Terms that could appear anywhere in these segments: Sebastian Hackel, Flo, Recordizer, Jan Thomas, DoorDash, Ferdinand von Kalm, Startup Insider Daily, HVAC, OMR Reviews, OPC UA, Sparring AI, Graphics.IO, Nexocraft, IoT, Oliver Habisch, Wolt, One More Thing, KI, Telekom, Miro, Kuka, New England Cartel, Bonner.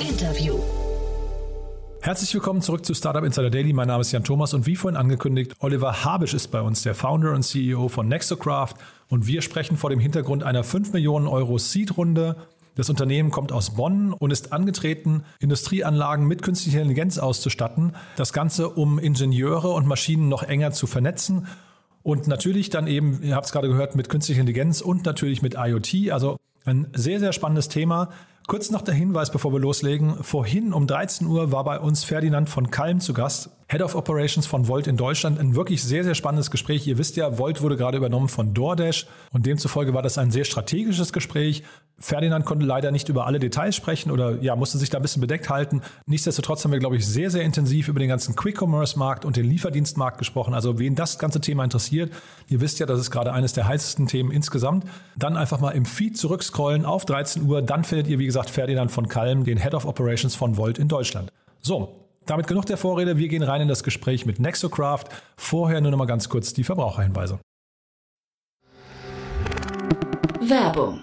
Interview. Herzlich willkommen zurück zu Startup Insider Daily. Mein Name ist Jan Thomas und wie vorhin angekündigt, Oliver Habisch ist bei uns, der Founder und CEO von Nexocraft. Und wir sprechen vor dem Hintergrund einer 5 Millionen Euro Seed-Runde. Das Unternehmen kommt aus Bonn und ist angetreten, Industrieanlagen mit künstlicher Intelligenz auszustatten. Das Ganze, um Ingenieure und Maschinen noch enger zu vernetzen. Und natürlich dann eben, ihr habt es gerade gehört, mit künstlicher Intelligenz und natürlich mit IoT. Also ein sehr, sehr spannendes Thema. Kurz noch der Hinweis, bevor wir loslegen. Vorhin um 13 Uhr war bei uns Ferdinand von Kalm zu Gast, Head of Operations von Wolt in Deutschland. Ein wirklich sehr, sehr spannendes Gespräch. Ihr wisst ja, Wolt wurde gerade übernommen von DoorDash und demzufolge war das ein sehr strategisches Gespräch. Ferdinand konnte leider nicht über alle Details sprechen oder ja, musste sich da ein bisschen bedeckt halten. Nichtsdestotrotz haben wir, glaube ich, sehr, sehr intensiv über den ganzen Quick-Commerce-Markt und den Lieferdienstmarkt gesprochen. Also wen das ganze Thema interessiert, ihr wisst ja, das ist gerade eines der heißesten Themen insgesamt. Dann einfach mal im Feed zurückscrollen auf 13 Uhr. Dann findet ihr, wie gesagt, Ferdinand von Kalm, den Head of Operations von Wolt in Deutschland. So, damit genug der Vorrede. Wir gehen rein in das Gespräch mit Nexocraft. Vorher nur noch mal ganz kurz die Verbraucherhinweise. Werbung.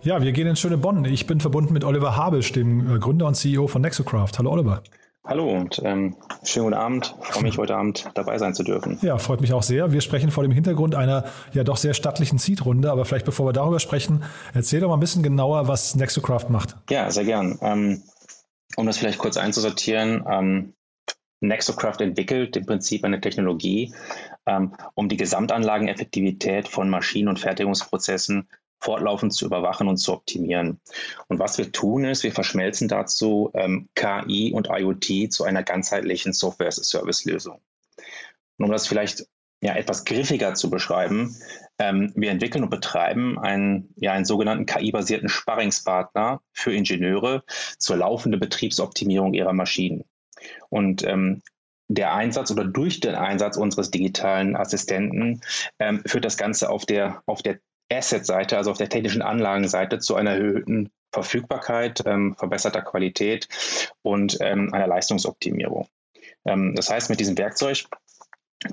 Ja, wir gehen ins schöne Bonn. Ich bin verbunden mit Oliver Habisch, dem Gründer und CEO von Nexocraft. Hallo Oliver. Hallo und schönen guten Abend. Ich freue mich, heute Abend dabei sein zu dürfen. Ja, freut mich auch sehr. Wir sprechen vor dem Hintergrund einer ja doch sehr stattlichen Seed-Runde. Aber vielleicht bevor wir darüber sprechen, erzähl doch mal ein bisschen genauer, was Nexocraft macht. Ja, sehr gern. Um das vielleicht kurz einzusortieren, Nexocraft entwickelt im Prinzip eine Technologie, um die Gesamtanlageneffektivität von Maschinen und Fertigungsprozessen fortlaufend zu überwachen und zu optimieren. Und was wir tun ist, wir verschmelzen dazu KI und IoT zu einer ganzheitlichen Software-as-a-Service-Lösung. Und um das vielleicht ja etwas griffiger zu beschreiben, wir entwickeln und betreiben einen sogenannten KI-basierten Sparringspartner für Ingenieure zur laufenden Betriebsoptimierung ihrer Maschinen. Und durch den Einsatz unseres digitalen Assistenten führt das Ganze auf der Asset-Seite, also auf der technischen Anlagenseite, zu einer erhöhten Verfügbarkeit, verbesserter Qualität und einer Leistungsoptimierung. Das heißt, mit diesem Werkzeug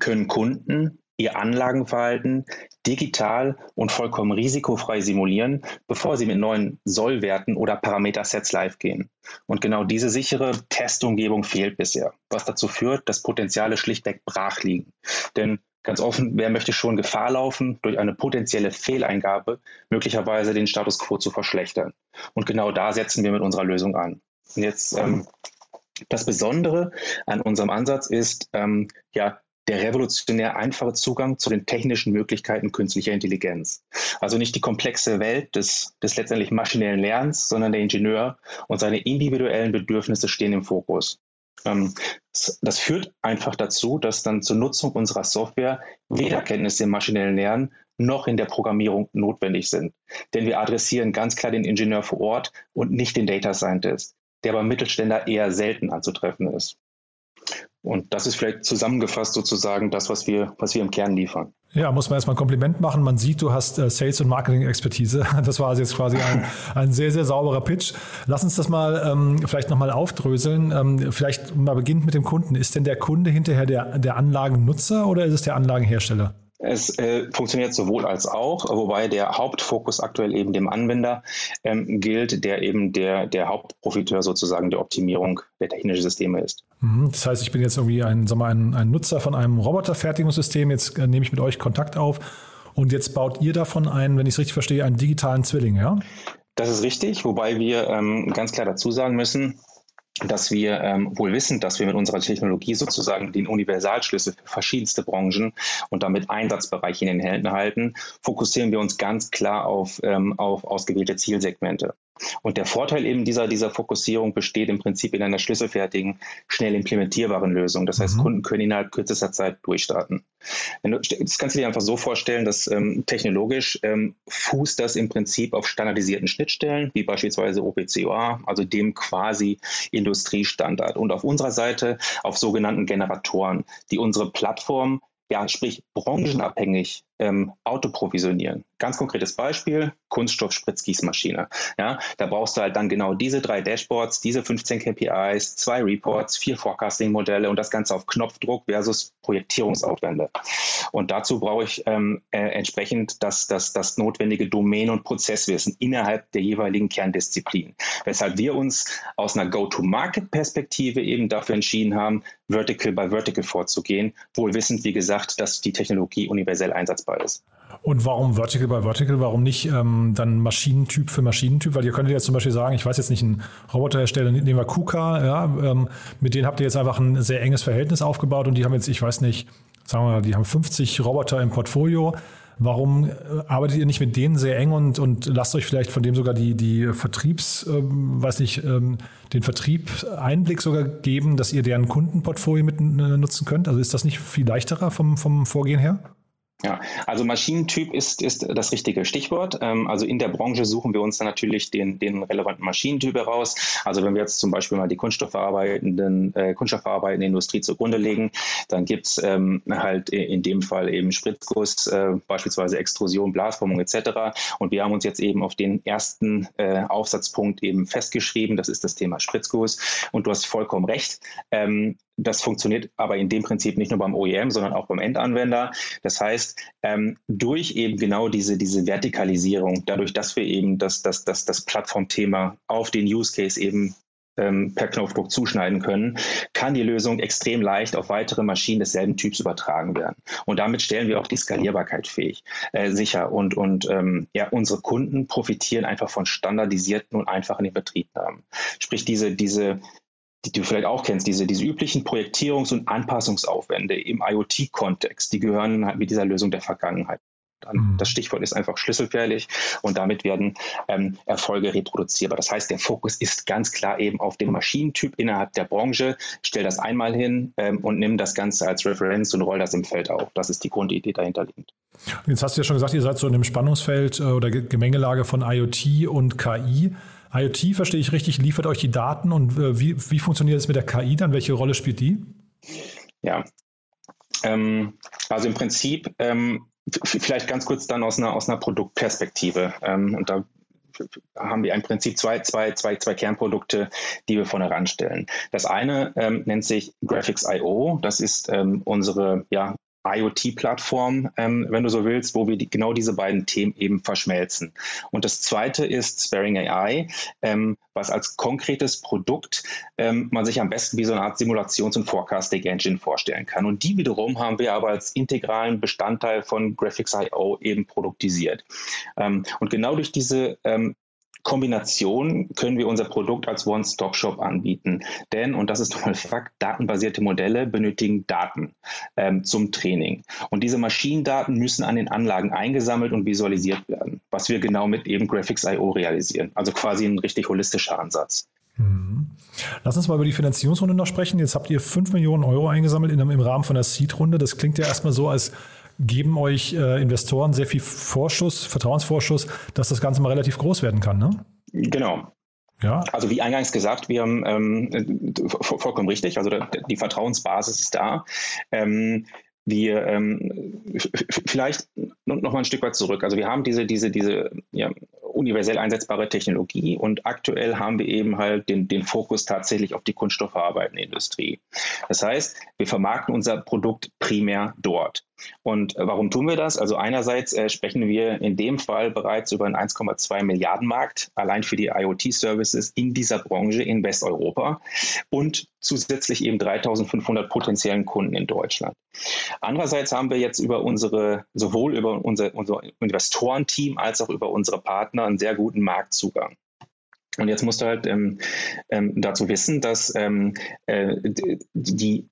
können Kunden ihr Anlagenverhalten digital und vollkommen risikofrei simulieren, bevor sie mit neuen Sollwerten oder Parametersets live gehen. Und genau diese sichere Testumgebung fehlt bisher, was dazu führt, dass Potenziale schlichtweg brach liegen. Denn ganz offen, wer möchte schon Gefahr laufen, durch eine potenzielle Fehleingabe möglicherweise den Status quo zu verschlechtern? Und genau da setzen wir mit unserer Lösung an. Und jetzt das Besondere an unserem Ansatz ist der revolutionär einfache Zugang zu den technischen Möglichkeiten künstlicher Intelligenz. Also nicht die komplexe Welt des letztendlich maschinellen Lernens, sondern der Ingenieur und seine individuellen Bedürfnisse stehen im Fokus. Das führt einfach dazu, dass dann zur Nutzung unserer Software weder Kenntnisse im maschinellen Lernen noch in der Programmierung notwendig sind. Denn wir adressieren ganz klar den Ingenieur vor Ort und nicht den Data Scientist, der beim Mittelständler eher selten anzutreffen ist. Und das ist vielleicht zusammengefasst sozusagen das, was wir im Kern liefern. Ja, muss man erstmal ein Kompliment machen. Man sieht, du hast Sales- und Marketing-Expertise. Das war jetzt quasi ein sehr, sehr sauberer Pitch. Lass uns das mal vielleicht nochmal aufdröseln. Vielleicht mal beginnend mit dem Kunden. Ist denn der Kunde hinterher der Anlagennutzer oder ist es der Anlagenhersteller? Es funktioniert sowohl als auch, wobei der Hauptfokus aktuell eben dem Anwender gilt, der eben der Hauptprofiteur sozusagen der Optimierung der technischen Systeme ist. Das heißt, ich bin jetzt irgendwie ein Nutzer von einem Roboterfertigungssystem, jetzt nehme ich mit euch Kontakt auf und jetzt baut ihr davon einen, wenn ich es richtig verstehe, einen digitalen Zwilling, ja? Das ist richtig, wobei wir ganz klar dazu sagen müssen, dass wir wohl wissen, dass wir mit unserer Technologie sozusagen den Universalschlüssel für verschiedenste Branchen und damit Einsatzbereiche in den Händen halten, fokussieren wir uns ganz klar auf ausgewählte Zielsegmente. Und der Vorteil eben dieser Fokussierung besteht im Prinzip in einer schlüsselfertigen, schnell implementierbaren Lösung. Das heißt, Kunden können innerhalb kürzester Zeit durchstarten. Das kannst du dir einfach so vorstellen, dass technologisch fußt das im Prinzip auf standardisierten Schnittstellen, wie beispielsweise OPC UA, also dem quasi Industriestandard. Und auf unserer Seite auf sogenannten Generatoren, die unsere Plattform, ja, sprich branchenabhängig autoprovisionieren. Ganz konkretes Beispiel, Kunststoff-Spritzgießmaschine. Ja, da brauchst du halt dann genau diese 3 Dashboards, diese 15 KPIs, 2 Reports, 4 Forecasting-Modelle und das Ganze auf Knopfdruck versus Projektierungsaufwände. Und dazu brauche ich entsprechend das notwendige Domain- und Prozesswissen innerhalb der jeweiligen Kerndisziplin. Weshalb wir uns aus einer Go-to-Market-Perspektive eben dafür entschieden haben, Vertical by Vertical vorzugehen, wohl wissend, wie gesagt, dass die Technologie universell einsatzbar ist. Und warum Vertical by Vertical? Warum nicht dann Maschinentyp für Maschinentyp? Weil ihr könntet ja zum Beispiel sagen, ich weiß jetzt nicht, einen Roboterhersteller, nehmen wir Kuka, ja, mit denen habt ihr jetzt einfach ein sehr enges Verhältnis aufgebaut und die haben jetzt, ich weiß nicht, sagen wir mal, die haben 50 Roboter im Portfolio. Warum arbeitet ihr nicht mit denen sehr eng und lasst euch vielleicht von dem sogar die den Vertriebseinblick sogar geben, dass ihr deren Kundenportfolio mit nutzen könnt? Also ist das nicht viel leichterer vom Vorgehen her? Ja, also Maschinentyp ist das richtige Stichwort. Also in der Branche suchen wir uns dann natürlich den relevanten Maschinentyp heraus. Also wenn wir jetzt zum Beispiel mal die kunststoffverarbeitende Industrie zugrunde legen, dann gibt es halt in dem Fall eben Spritzguss, beispielsweise Extrusion, Blasformung etc. Und wir haben uns jetzt eben auf den ersten Aufsatzpunkt eben festgeschrieben. Das ist das Thema Spritzguss. Und du hast vollkommen recht. Das funktioniert aber in dem Prinzip nicht nur beim OEM, sondern auch beim Endanwender. Das heißt, durch eben genau diese Vertikalisierung, dadurch, dass wir eben das Plattformthema auf den Use Case eben per Knopfdruck zuschneiden können, kann die Lösung extrem leicht auf weitere Maschinen desselben Typs übertragen werden. Und damit stellen wir auch die Skalierbarkeit sicher. Und unsere Kunden profitieren einfach von standardisierten und einfachen Inbetriebnahmen. Sprich, die du vielleicht auch kennst, diese üblichen Projektierungs- und Anpassungsaufwände im IoT-Kontext, die gehören halt mit dieser Lösung der Vergangenheit an. Das Stichwort ist einfach schlüsselfertig und damit werden Erfolge reproduzierbar. Das heißt, der Fokus ist ganz klar eben auf dem Maschinentyp innerhalb der Branche. Stell das einmal hin und nimm das Ganze als Referenz und roll das im Feld auf. Das ist die Grundidee dahinterliegend. Jetzt hast du ja schon gesagt, ihr seid so in einem Spannungsfeld oder Gemengelage von IoT und KI. IoT, verstehe ich richtig, liefert euch die Daten und wie funktioniert das mit der KI dann? Welche Rolle spielt die? Ja, also im Prinzip vielleicht ganz kurz dann aus einer Produktperspektive und da haben wir im Prinzip zwei Kernprodukte, die wir vorne ranstellen. Das eine nennt sich Graphics.IO, das ist unsere IoT-Plattform, wenn du so willst, wo wir genau diese beiden Themen eben verschmelzen. Und das zweite ist Sparring AI, was als konkretes Produkt man sich am besten wie so eine Art Simulations- und Forecasting-Engine vorstellen kann. Und die wiederum haben wir aber als integralen Bestandteil von Graphics.IO eben produktisiert. Und genau durch diese Kombination können wir unser Produkt als One-Stop-Shop anbieten. Denn, und das ist nochmal Fakt, datenbasierte Modelle benötigen Daten zum Training. Und diese Maschinendaten müssen an den Anlagen eingesammelt und visualisiert werden, was wir genau mit eben Graphics.IO realisieren. Also quasi ein richtig holistischer Ansatz. Lass uns mal über die Finanzierungsrunde noch sprechen. Jetzt habt ihr 5 Millionen € eingesammelt im Rahmen von der Seed-Runde. Das klingt ja erstmal so, als geben euch Investoren sehr viel Vertrauensvorschuss, dass das Ganze mal relativ groß werden kann, ne? Genau. Ja. Also wie eingangs gesagt, wir haben vollkommen richtig, also die Vertrauensbasis ist da. Wir vielleicht noch mal ein Stück weit zurück. Also wir haben diese universell einsetzbare Technologie und aktuell haben wir eben halt den Fokus tatsächlich auf die kunststoffverarbeitende Industrie. Das heißt, Wir vermarkten unser Produkt primär dort. Und warum tun wir das? Also einerseits sprechen wir in dem Fall bereits über einen 1,2 Milliarden Markt, allein für die IoT-Services in dieser Branche in Westeuropa und zusätzlich eben 3.500 potenziellen Kunden in Deutschland. Andererseits haben wir jetzt über unser Investorenteam als auch über unsere Partner einen sehr guten Marktzugang. Und jetzt musst du halt dazu wissen, dass die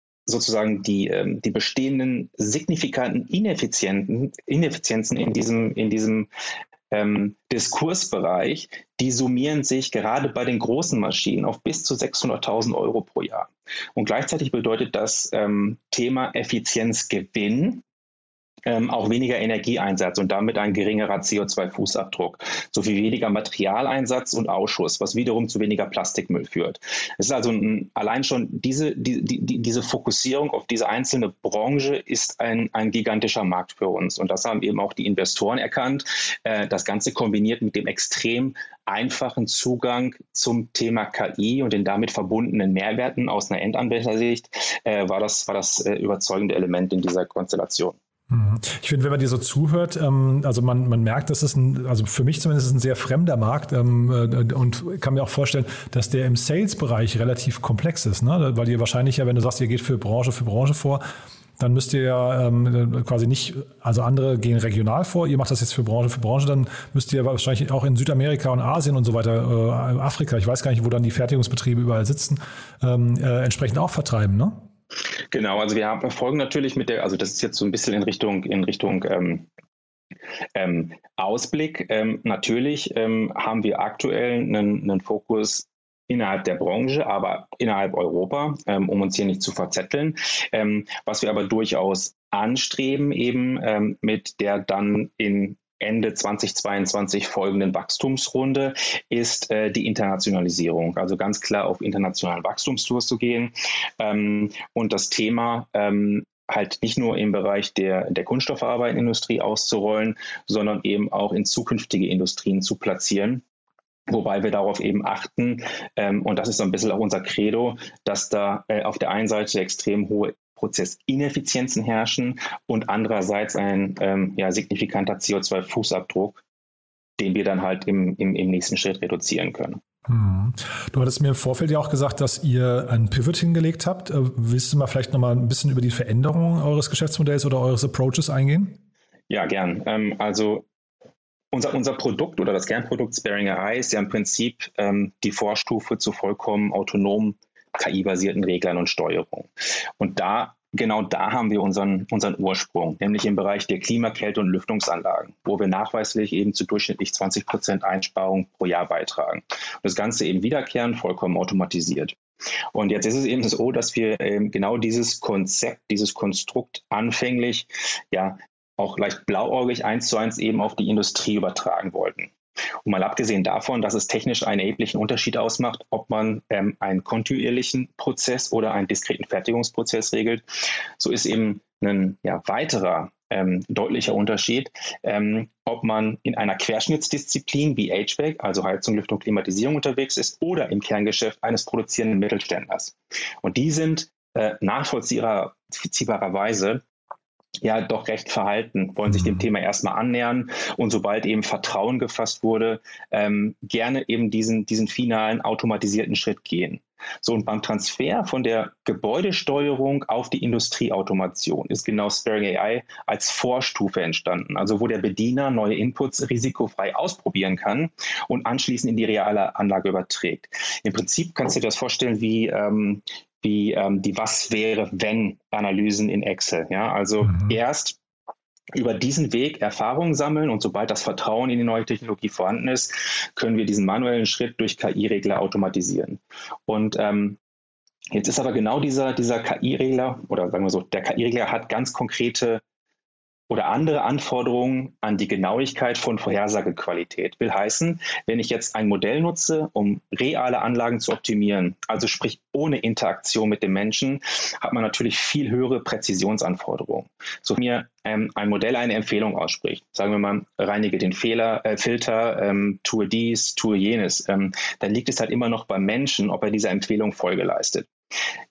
bestehenden signifikanten Ineffizienzen in diesem Diskursbereich, die summieren sich gerade bei den großen Maschinen auf bis zu 600.000 Euro pro Jahr. Und gleichzeitig bedeutet das Thema Effizienzgewinn auch weniger Energieeinsatz und damit ein geringerer CO2-Fußabdruck, sowie weniger Materialeinsatz und Ausschuss, was wiederum zu weniger Plastikmüll führt. Es ist also allein schon diese Fokussierung auf diese einzelne Branche ist ein gigantischer Markt für uns. Und das haben eben auch die Investoren erkannt. Das Ganze kombiniert mit dem extrem einfachen Zugang zum Thema KI und den damit verbundenen Mehrwerten aus einer Endanwendersicht war das überzeugende Element in dieser Konstellation. Ich finde, wenn man dir so zuhört, also man merkt, das ist also für mich zumindest ein sehr fremder Markt und kann mir auch vorstellen, dass der im Sales-Bereich relativ komplex ist, ne? Weil ihr wahrscheinlich ja, wenn du sagst, ihr geht für Branche vor, dann müsst ihr ja quasi nicht, also andere gehen regional vor, ihr macht das jetzt für Branche, dann müsst ihr wahrscheinlich auch in Südamerika und Asien und so weiter, Afrika, ich weiß gar nicht, wo dann die Fertigungsbetriebe überall sitzen, entsprechend auch vertreiben, ne? Genau, also wir verfolgen natürlich also das ist jetzt so ein bisschen in Richtung Ausblick. Natürlich haben wir aktuell einen Fokus innerhalb der Branche, aber innerhalb Europa, um uns hier nicht zu verzetteln. Was wir aber durchaus anstreben, eben mit der dann in Ende 2022 folgenden Wachstumsrunde ist die Internationalisierung. Also ganz klar auf internationalen Wachstumstours zu gehen und das Thema halt nicht nur im Bereich der Kunststoffverarbeitungsindustrie auszurollen, sondern eben auch in zukünftige Industrien zu platzieren. Wobei wir darauf eben achten, und das ist so ein bisschen auch unser Credo, dass da auf der einen Seite extrem hohe Prozessineffizienzen herrschen und andererseits ein signifikanter CO2-Fußabdruck, den wir dann halt im nächsten Schritt reduzieren können. Du hattest mir im Vorfeld ja auch gesagt, dass ihr einen Pivot hingelegt habt. Willst du mal vielleicht nochmal ein bisschen über die Veränderung eures Geschäftsmodells oder eures Approaches eingehen? Ja, gern. Also unser Produkt oder das Kernprodukt Sparring AI ist ja im Prinzip die Vorstufe zu vollkommen autonomen KI-basierten Reglern und Steuerung. Und da haben wir unseren Ursprung, nämlich im Bereich der Klimakälte- und Lüftungsanlagen, wo wir nachweislich eben zu durchschnittlich 20% Einsparung pro Jahr beitragen. Und das Ganze eben wiederkehrend, vollkommen automatisiert. Und jetzt ist es eben so, dass wir genau dieses Konzept, dieses Konstrukt anfänglich ja auch leicht blauäugig 1:1 eben auf die Industrie übertragen wollten. Und mal abgesehen davon, dass es technisch einen erheblichen Unterschied ausmacht, ob man einen kontinuierlichen Prozess oder einen diskreten Fertigungsprozess regelt, so ist eben ein weiterer deutlicher Unterschied, ob man in einer Querschnittsdisziplin wie HVAC, also Heizung, Lüftung, Klimatisierung unterwegs ist oder im Kerngeschäft eines produzierenden Mittelständlers. Und die sind nachvollziehbarerweise doch recht verhalten, wollen sich dem Thema erstmal annähern und sobald eben Vertrauen gefasst wurde, gerne eben diesen finalen automatisierten Schritt gehen. So, und beim Transfer von der Gebäudesteuerung auf die Industrieautomation ist genau Sparring AI als Vorstufe entstanden, also wo der Bediener neue Inputs risikofrei ausprobieren kann und anschließend in die reale Anlage überträgt. Im Prinzip kannst du dir das vorstellen wie die Was-wäre-wenn-Analysen in Excel. Ja? Also erst über diesen Weg Erfahrungen sammeln und sobald das Vertrauen in die neue Technologie vorhanden ist, können wir diesen manuellen Schritt durch KI-Regler automatisieren. Und jetzt ist aber genau dieser KI-Regler, oder sagen wir so, der KI-Regler hat ganz konkrete oder andere Anforderungen an die Genauigkeit von Vorhersagequalität. Will heißen, wenn ich jetzt ein Modell nutze, um reale Anlagen zu optimieren, also sprich ohne Interaktion mit dem Menschen, hat man natürlich viel höhere Präzisionsanforderungen. So mir ein Modell eine Empfehlung ausspricht, sagen wir mal, reinige den Filter, tue dies, tue jenes, dann liegt es halt immer noch beim Menschen, ob er dieser Empfehlung Folge leistet.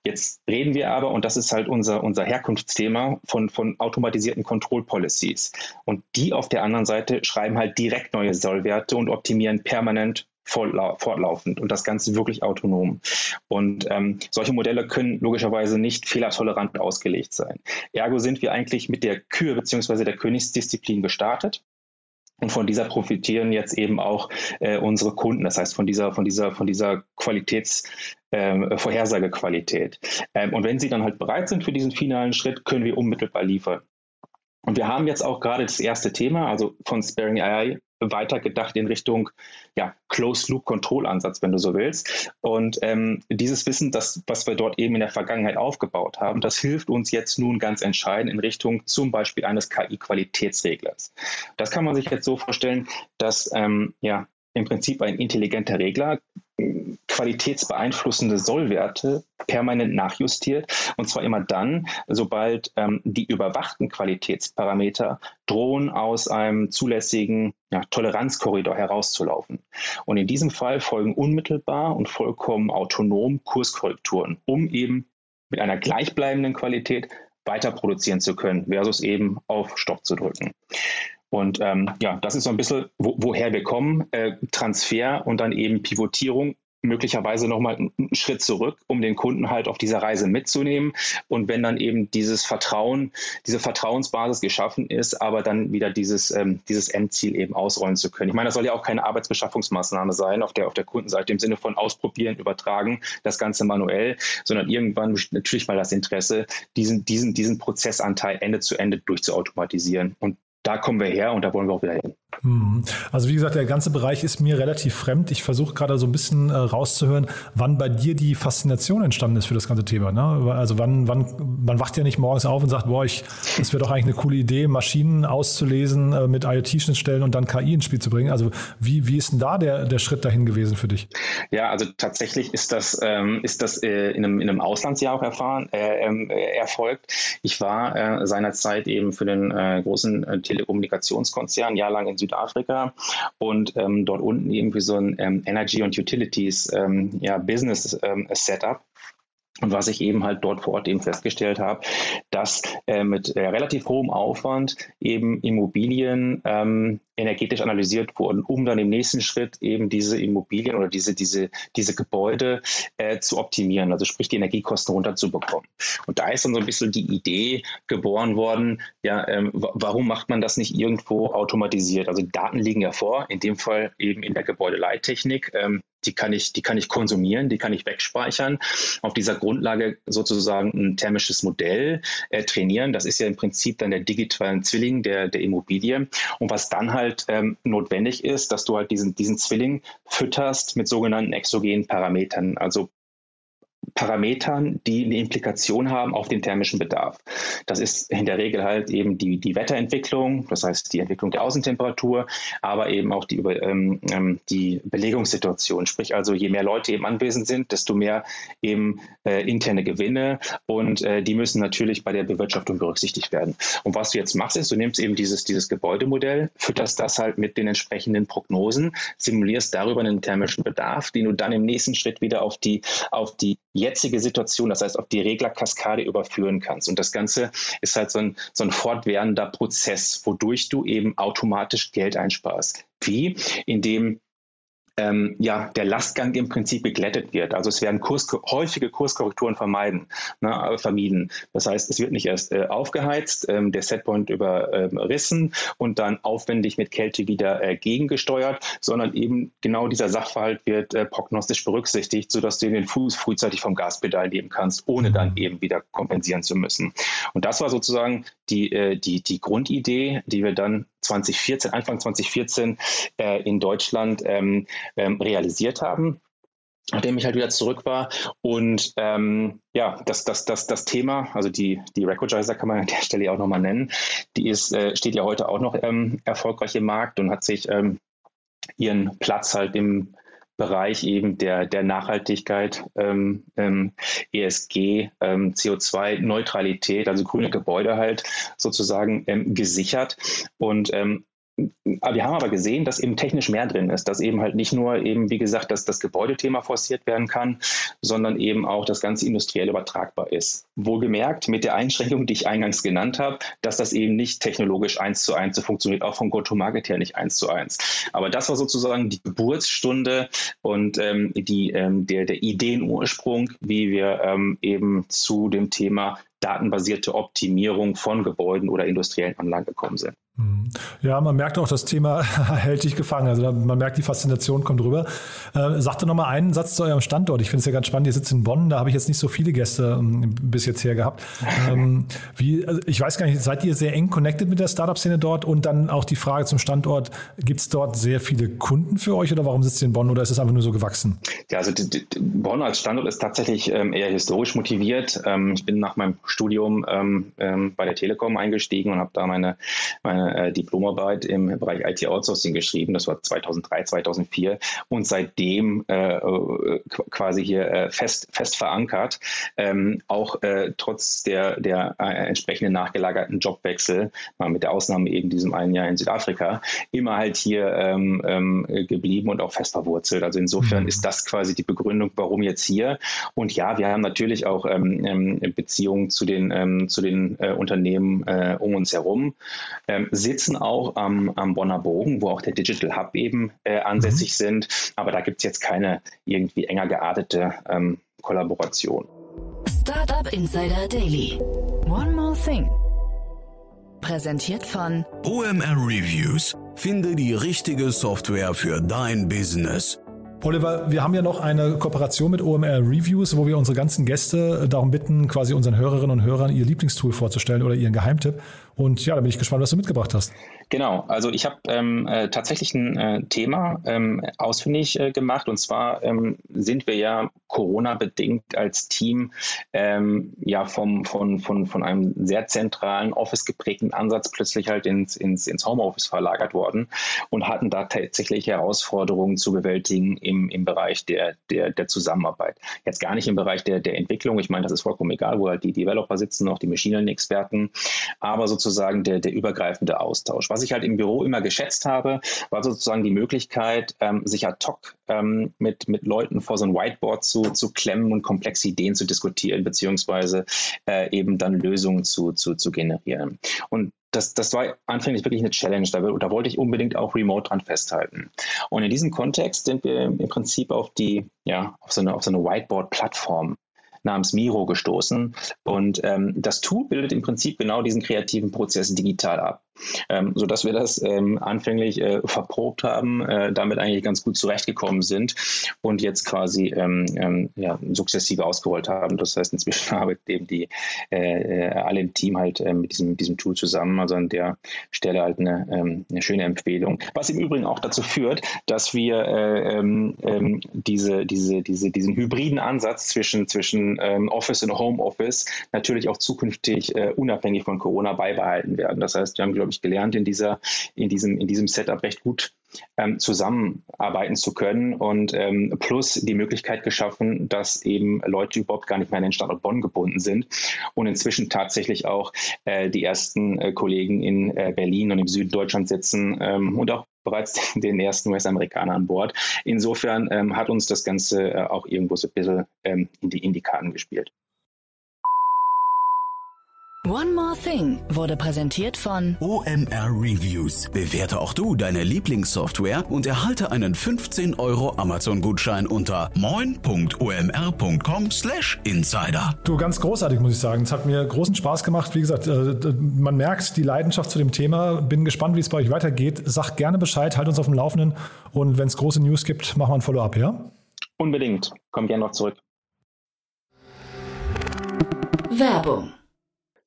Jetzt reden wir aber, und das ist halt unser Herkunftsthema, von automatisierten Control Policies. Und die auf der anderen Seite schreiben halt direkt neue Sollwerte und optimieren permanent fortlaufend und das Ganze wirklich autonom. Und solche Modelle können logischerweise nicht fehlertolerant ausgelegt sein. Ergo sind wir eigentlich mit der Kür bzw. der Königsdisziplin gestartet. Und von dieser profitieren jetzt eben auch unsere Kunden. Das heißt, von dieser Vorhersagequalität. Und wenn sie dann halt bereit sind für diesen finalen Schritt, können wir unmittelbar liefern. Und wir haben jetzt auch gerade das erste Thema, also von Sparring AI, weitergedacht in Richtung Closed-Loop-Control-Ansatz, wenn du so willst. Und dieses Wissen, was wir dort eben in der Vergangenheit aufgebaut haben, das hilft uns jetzt nun ganz entscheidend in Richtung zum Beispiel eines KI-Qualitätsreglers. Das kann man sich jetzt so vorstellen, dass im Prinzip ein intelligenter Regler qualitätsbeeinflussende Sollwerte permanent nachjustiert, und zwar immer dann, sobald die überwachten Qualitätsparameter drohen, aus einem zulässigen Toleranzkorridor herauszulaufen. Und in diesem Fall folgen unmittelbar und vollkommen autonom Kurskorrekturen, um eben mit einer gleichbleibenden Qualität weiter produzieren zu können, versus eben auf Stopp zu drücken. Und das ist so ein bisschen, woher wir kommen, Transfer und dann eben Pivotierung, möglicherweise nochmal einen Schritt zurück, um den Kunden halt auf dieser Reise mitzunehmen. Und wenn dann eben dieses Vertrauen, diese Vertrauensbasis geschaffen ist, aber dann wieder dieses Endziel eben ausrollen zu können. Ich meine, das soll ja auch keine Arbeitsbeschaffungsmaßnahme sein auf der Kundenseite, im Sinne von ausprobieren, übertragen, das Ganze manuell, sondern irgendwann natürlich mal das Interesse, diesen Prozessanteil Ende zu Ende durchzuautomatisieren. Und da kommen wir her und da wollen wir auch wieder hin. Also wie gesagt, der ganze Bereich ist mir relativ fremd. Ich versuche gerade so ein bisschen rauszuhören, wann bei dir die Faszination entstanden ist für das ganze Thema. Ne? Also wann wacht ihr nicht morgens auf und sagt, das wäre doch eigentlich eine coole Idee, Maschinen auszulesen, mit IoT-Schnittstellen und dann KI ins Spiel zu bringen. Also wie ist denn da der Schritt dahin gewesen für dich? Ja, also tatsächlich ist das, in einem Auslandsjahr auch erfolgt. Ich war seinerzeit eben für den großen Telekommunikationskonzern jahrelang in Südafrika und dort unten irgendwie so ein Energy und Utilities Business Setup. Und was ich eben halt dort vor Ort eben festgestellt habe, dass mit relativ hohem Aufwand eben Immobilien energetisch analysiert wurden, um dann im nächsten Schritt eben diese Immobilien oder diese Gebäude zu optimieren, also sprich die Energiekosten runterzubekommen. Und da ist dann so ein bisschen die Idee geboren worden, warum macht man das nicht irgendwo automatisiert? Also die Daten liegen ja vor, in dem Fall eben in der Gebäudeleittechnik. Die kann ich konsumieren, die kann ich wegspeichern, auf dieser Grundlage sozusagen ein thermisches Modell trainieren. Das ist ja im Prinzip dann der digitale Zwilling der Immobilie. Und was dann halt notwendig ist, dass du halt diesen Zwilling fütterst mit sogenannten exogenen Parametern, also Parametern, die eine Implikation haben auf den thermischen Bedarf. Das ist in der Regel halt eben die Wetterentwicklung, das heißt die Entwicklung der Außentemperatur, aber eben auch die Belegungssituation. Sprich also, je mehr Leute eben anwesend sind, desto mehr eben interne Gewinne, und die müssen natürlich bei der Bewirtschaftung berücksichtigt werden. Und was du jetzt machst, ist, du nimmst eben dieses Gebäudemodell, fütterst das halt mit den entsprechenden Prognosen, simulierst darüber einen thermischen Bedarf, den du dann im nächsten Schritt wieder auf die jetzige Situation, das heißt auf die Reglerkaskade überführen kannst. Und das Ganze ist halt so ein fortwährender Prozess, wodurch du eben automatisch Geld einsparst. Wie? Indem der Lastgang im Prinzip geglättet wird. Also es werden häufige Kurskorrekturen vermieden. Das heißt, es wird nicht erst aufgeheizt, der Setpoint überrissen und dann aufwendig mit Kälte wieder gegengesteuert, sondern eben genau dieser Sachverhalt wird prognostisch berücksichtigt, sodass du den Fuß frühzeitig vom Gaspedal nehmen kannst, ohne dann eben wieder kompensieren zu müssen. Und das war sozusagen die Grundidee, die wir dann Anfang 2014 in Deutschland realisiert haben, nachdem ich halt wieder zurück war. Und das Thema, also die Recordizer kann man an der Stelle auch nochmal nennen, die steht ja heute auch noch erfolgreich im Markt und hat sich ihren Platz halt im Bereich eben der Nachhaltigkeit, ESG, CO2-Neutralität, also grüne Gebäude halt sozusagen gesichert. Und Wir haben aber gesehen, dass eben technisch mehr drin ist, dass eben halt nicht nur eben, wie gesagt, dass das Gebäudethema forciert werden kann, sondern eben auch das Ganze industriell übertragbar ist. Wohlgemerkt mit der Einschränkung, die ich eingangs genannt habe, dass das eben nicht technologisch 1:1 so funktioniert, auch vom Go-to-Market her nicht 1:1. Aber das war sozusagen die Geburtsstunde und der Ideenursprung, wie wir eben zu dem Thema datenbasierte Optimierung von Gebäuden oder industriellen Anlagen gekommen sind. Ja, man merkt auch, das Thema hält dich gefangen. Also man merkt, die Faszination kommt rüber. Sag doch nochmal einen Satz zu eurem Standort. Ich finde es ja ganz spannend, ihr sitzt in Bonn, da habe ich jetzt nicht so viele Gäste bis jetzt her gehabt. Also ich weiß gar nicht, seid ihr sehr eng connected mit der Startup-Szene dort? Und dann auch die Frage zum Standort, gibt es dort sehr viele Kunden für euch oder warum sitzt ihr in Bonn oder ist es einfach nur so gewachsen? Ja, also Bonn als Standort ist tatsächlich eher historisch motiviert. Ich bin nach meinem Studium bei der Telekom eingestiegen und habe da meine Diplomarbeit im Bereich IT-Outsourcing geschrieben. Das war 2003, 2004 und seitdem quasi hier fest verankert. Auch trotz der entsprechenden nachgelagerten Jobwechsel, mit der Ausnahme eben diesem einen Jahr in Südafrika, immer halt hier geblieben und auch fest verwurzelt. Also insofern ist das quasi die Begründung, warum jetzt hier. Und ja, wir haben natürlich auch Beziehungen zu den Unternehmen um uns herum. Sitzen auch am Bonner Bogen, wo auch der Digital Hub eben ansässig sind. Aber da gibt es jetzt keine irgendwie enger geartete Kollaboration. Startup Insider Daily. One more thing. Präsentiert von OMR Reviews. Finde die richtige Software für dein Business. Oliver, wir haben ja noch eine Kooperation mit OMR Reviews, wo wir unsere ganzen Gäste darum bitten, quasi unseren Hörerinnen und Hörern ihr Lieblingstool vorzustellen oder ihren Geheimtipp. Und ja, da bin ich gespannt, was du mitgebracht hast. Genau, also ich habe tatsächlich ein Thema ausfindig gemacht. Und zwar sind wir ja Corona-bedingt als Team von einem sehr zentralen, Office-geprägten Ansatz plötzlich halt ins Homeoffice verlagert worden und hatten da tatsächlich Herausforderungen zu bewältigen im Bereich der Zusammenarbeit. Jetzt gar nicht im Bereich der Entwicklung. Ich meine, das ist vollkommen egal, wo halt die Developer sitzen, auch die Machine Learning-Experten, aber sozusagen der übergreifende Austausch. Was ich halt im Büro immer geschätzt habe, war sozusagen die Möglichkeit, sich ad hoc mit Leuten vor so ein Whiteboard zu klemmen und komplexe Ideen zu diskutieren, beziehungsweise eben dann Lösungen zu generieren. Und das war anfänglich wirklich eine Challenge. Da wollte ich unbedingt auch remote dran festhalten. Und in diesem Kontext sind wir im Prinzip auf so eine Whiteboard-Plattform namens Miro gestoßen. Und das Tool bildet im Prinzip genau diesen kreativen Prozess digital ab, sodass wir das anfänglich verprobt haben, damit eigentlich ganz gut zurechtgekommen sind und jetzt quasi sukzessive ausgerollt haben. Das heißt, inzwischen arbeitet eben alle im Team halt mit diesem Tool zusammen. Also an der Stelle halt eine schöne Empfehlung. Was im Übrigen auch dazu führt, dass wir diesen hybriden Ansatz zwischen Office und Homeoffice natürlich auch zukünftig unabhängig von Corona beibehalten werden. Das heißt, wir haben, glaube ich, gelernt, in diesem Setup recht gut zusammenarbeiten zu können und plus die Möglichkeit geschaffen, dass eben Leute überhaupt gar nicht mehr an den Standort Bonn gebunden sind und inzwischen tatsächlich auch die ersten Kollegen in Berlin und im Süden Deutschlands sitzen und auch bereits den ersten US-Amerikaner an Bord. Insofern hat uns das Ganze auch irgendwo so ein bisschen in die Karten gespielt. One More Thing wurde präsentiert von OMR Reviews. Bewerte auch du deine Lieblingssoftware und erhalte einen 15€ Amazon-Gutschein unter moin.omr.com/insider. Du, ganz großartig, muss ich sagen. Es hat mir großen Spaß gemacht. Wie gesagt, man merkt die Leidenschaft zu dem Thema. Bin gespannt, wie es bei euch weitergeht. Sag gerne Bescheid, halt uns auf dem Laufenden. Und wenn es große News gibt, machen wir ein Follow-up, ja? Unbedingt. Komm gerne noch zurück. Werbung.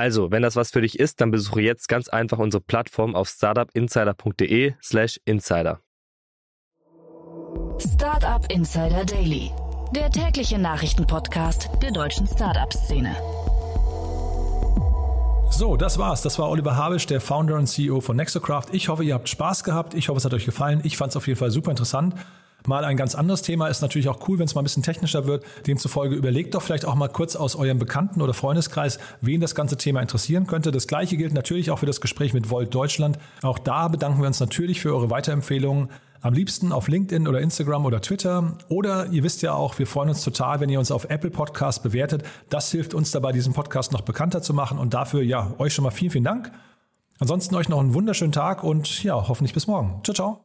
Also, wenn das was für dich ist, dann besuche jetzt ganz einfach unsere Plattform auf startupinsider.de/insider. Startup Insider Daily, der tägliche Nachrichtenpodcast der deutschen Startup-Szene. So, das war's. Das war Oliver Habisch, der Founder und CEO von Nexocraft. Ich hoffe, ihr habt Spaß gehabt. Ich hoffe, es hat euch gefallen. Ich fand es auf jeden Fall super interessant. Mal ein ganz anderes Thema, ist natürlich auch cool, wenn es mal ein bisschen technischer wird. Demzufolge überlegt doch vielleicht auch mal kurz aus eurem Bekannten- oder Freundeskreis, wen das ganze Thema interessieren könnte. Das Gleiche gilt natürlich auch für das Gespräch mit Wolt Deutschland. Auch da bedanken wir uns natürlich für eure Weiterempfehlungen. Am liebsten auf LinkedIn oder Instagram oder Twitter. Oder ihr wisst ja auch, wir freuen uns total, wenn ihr uns auf Apple Podcast bewertet. Das hilft uns dabei, diesen Podcast noch bekannter zu machen. Und dafür, ja, euch schon mal vielen, vielen Dank. Ansonsten euch noch einen wunderschönen Tag und ja, hoffentlich bis morgen. Ciao, ciao.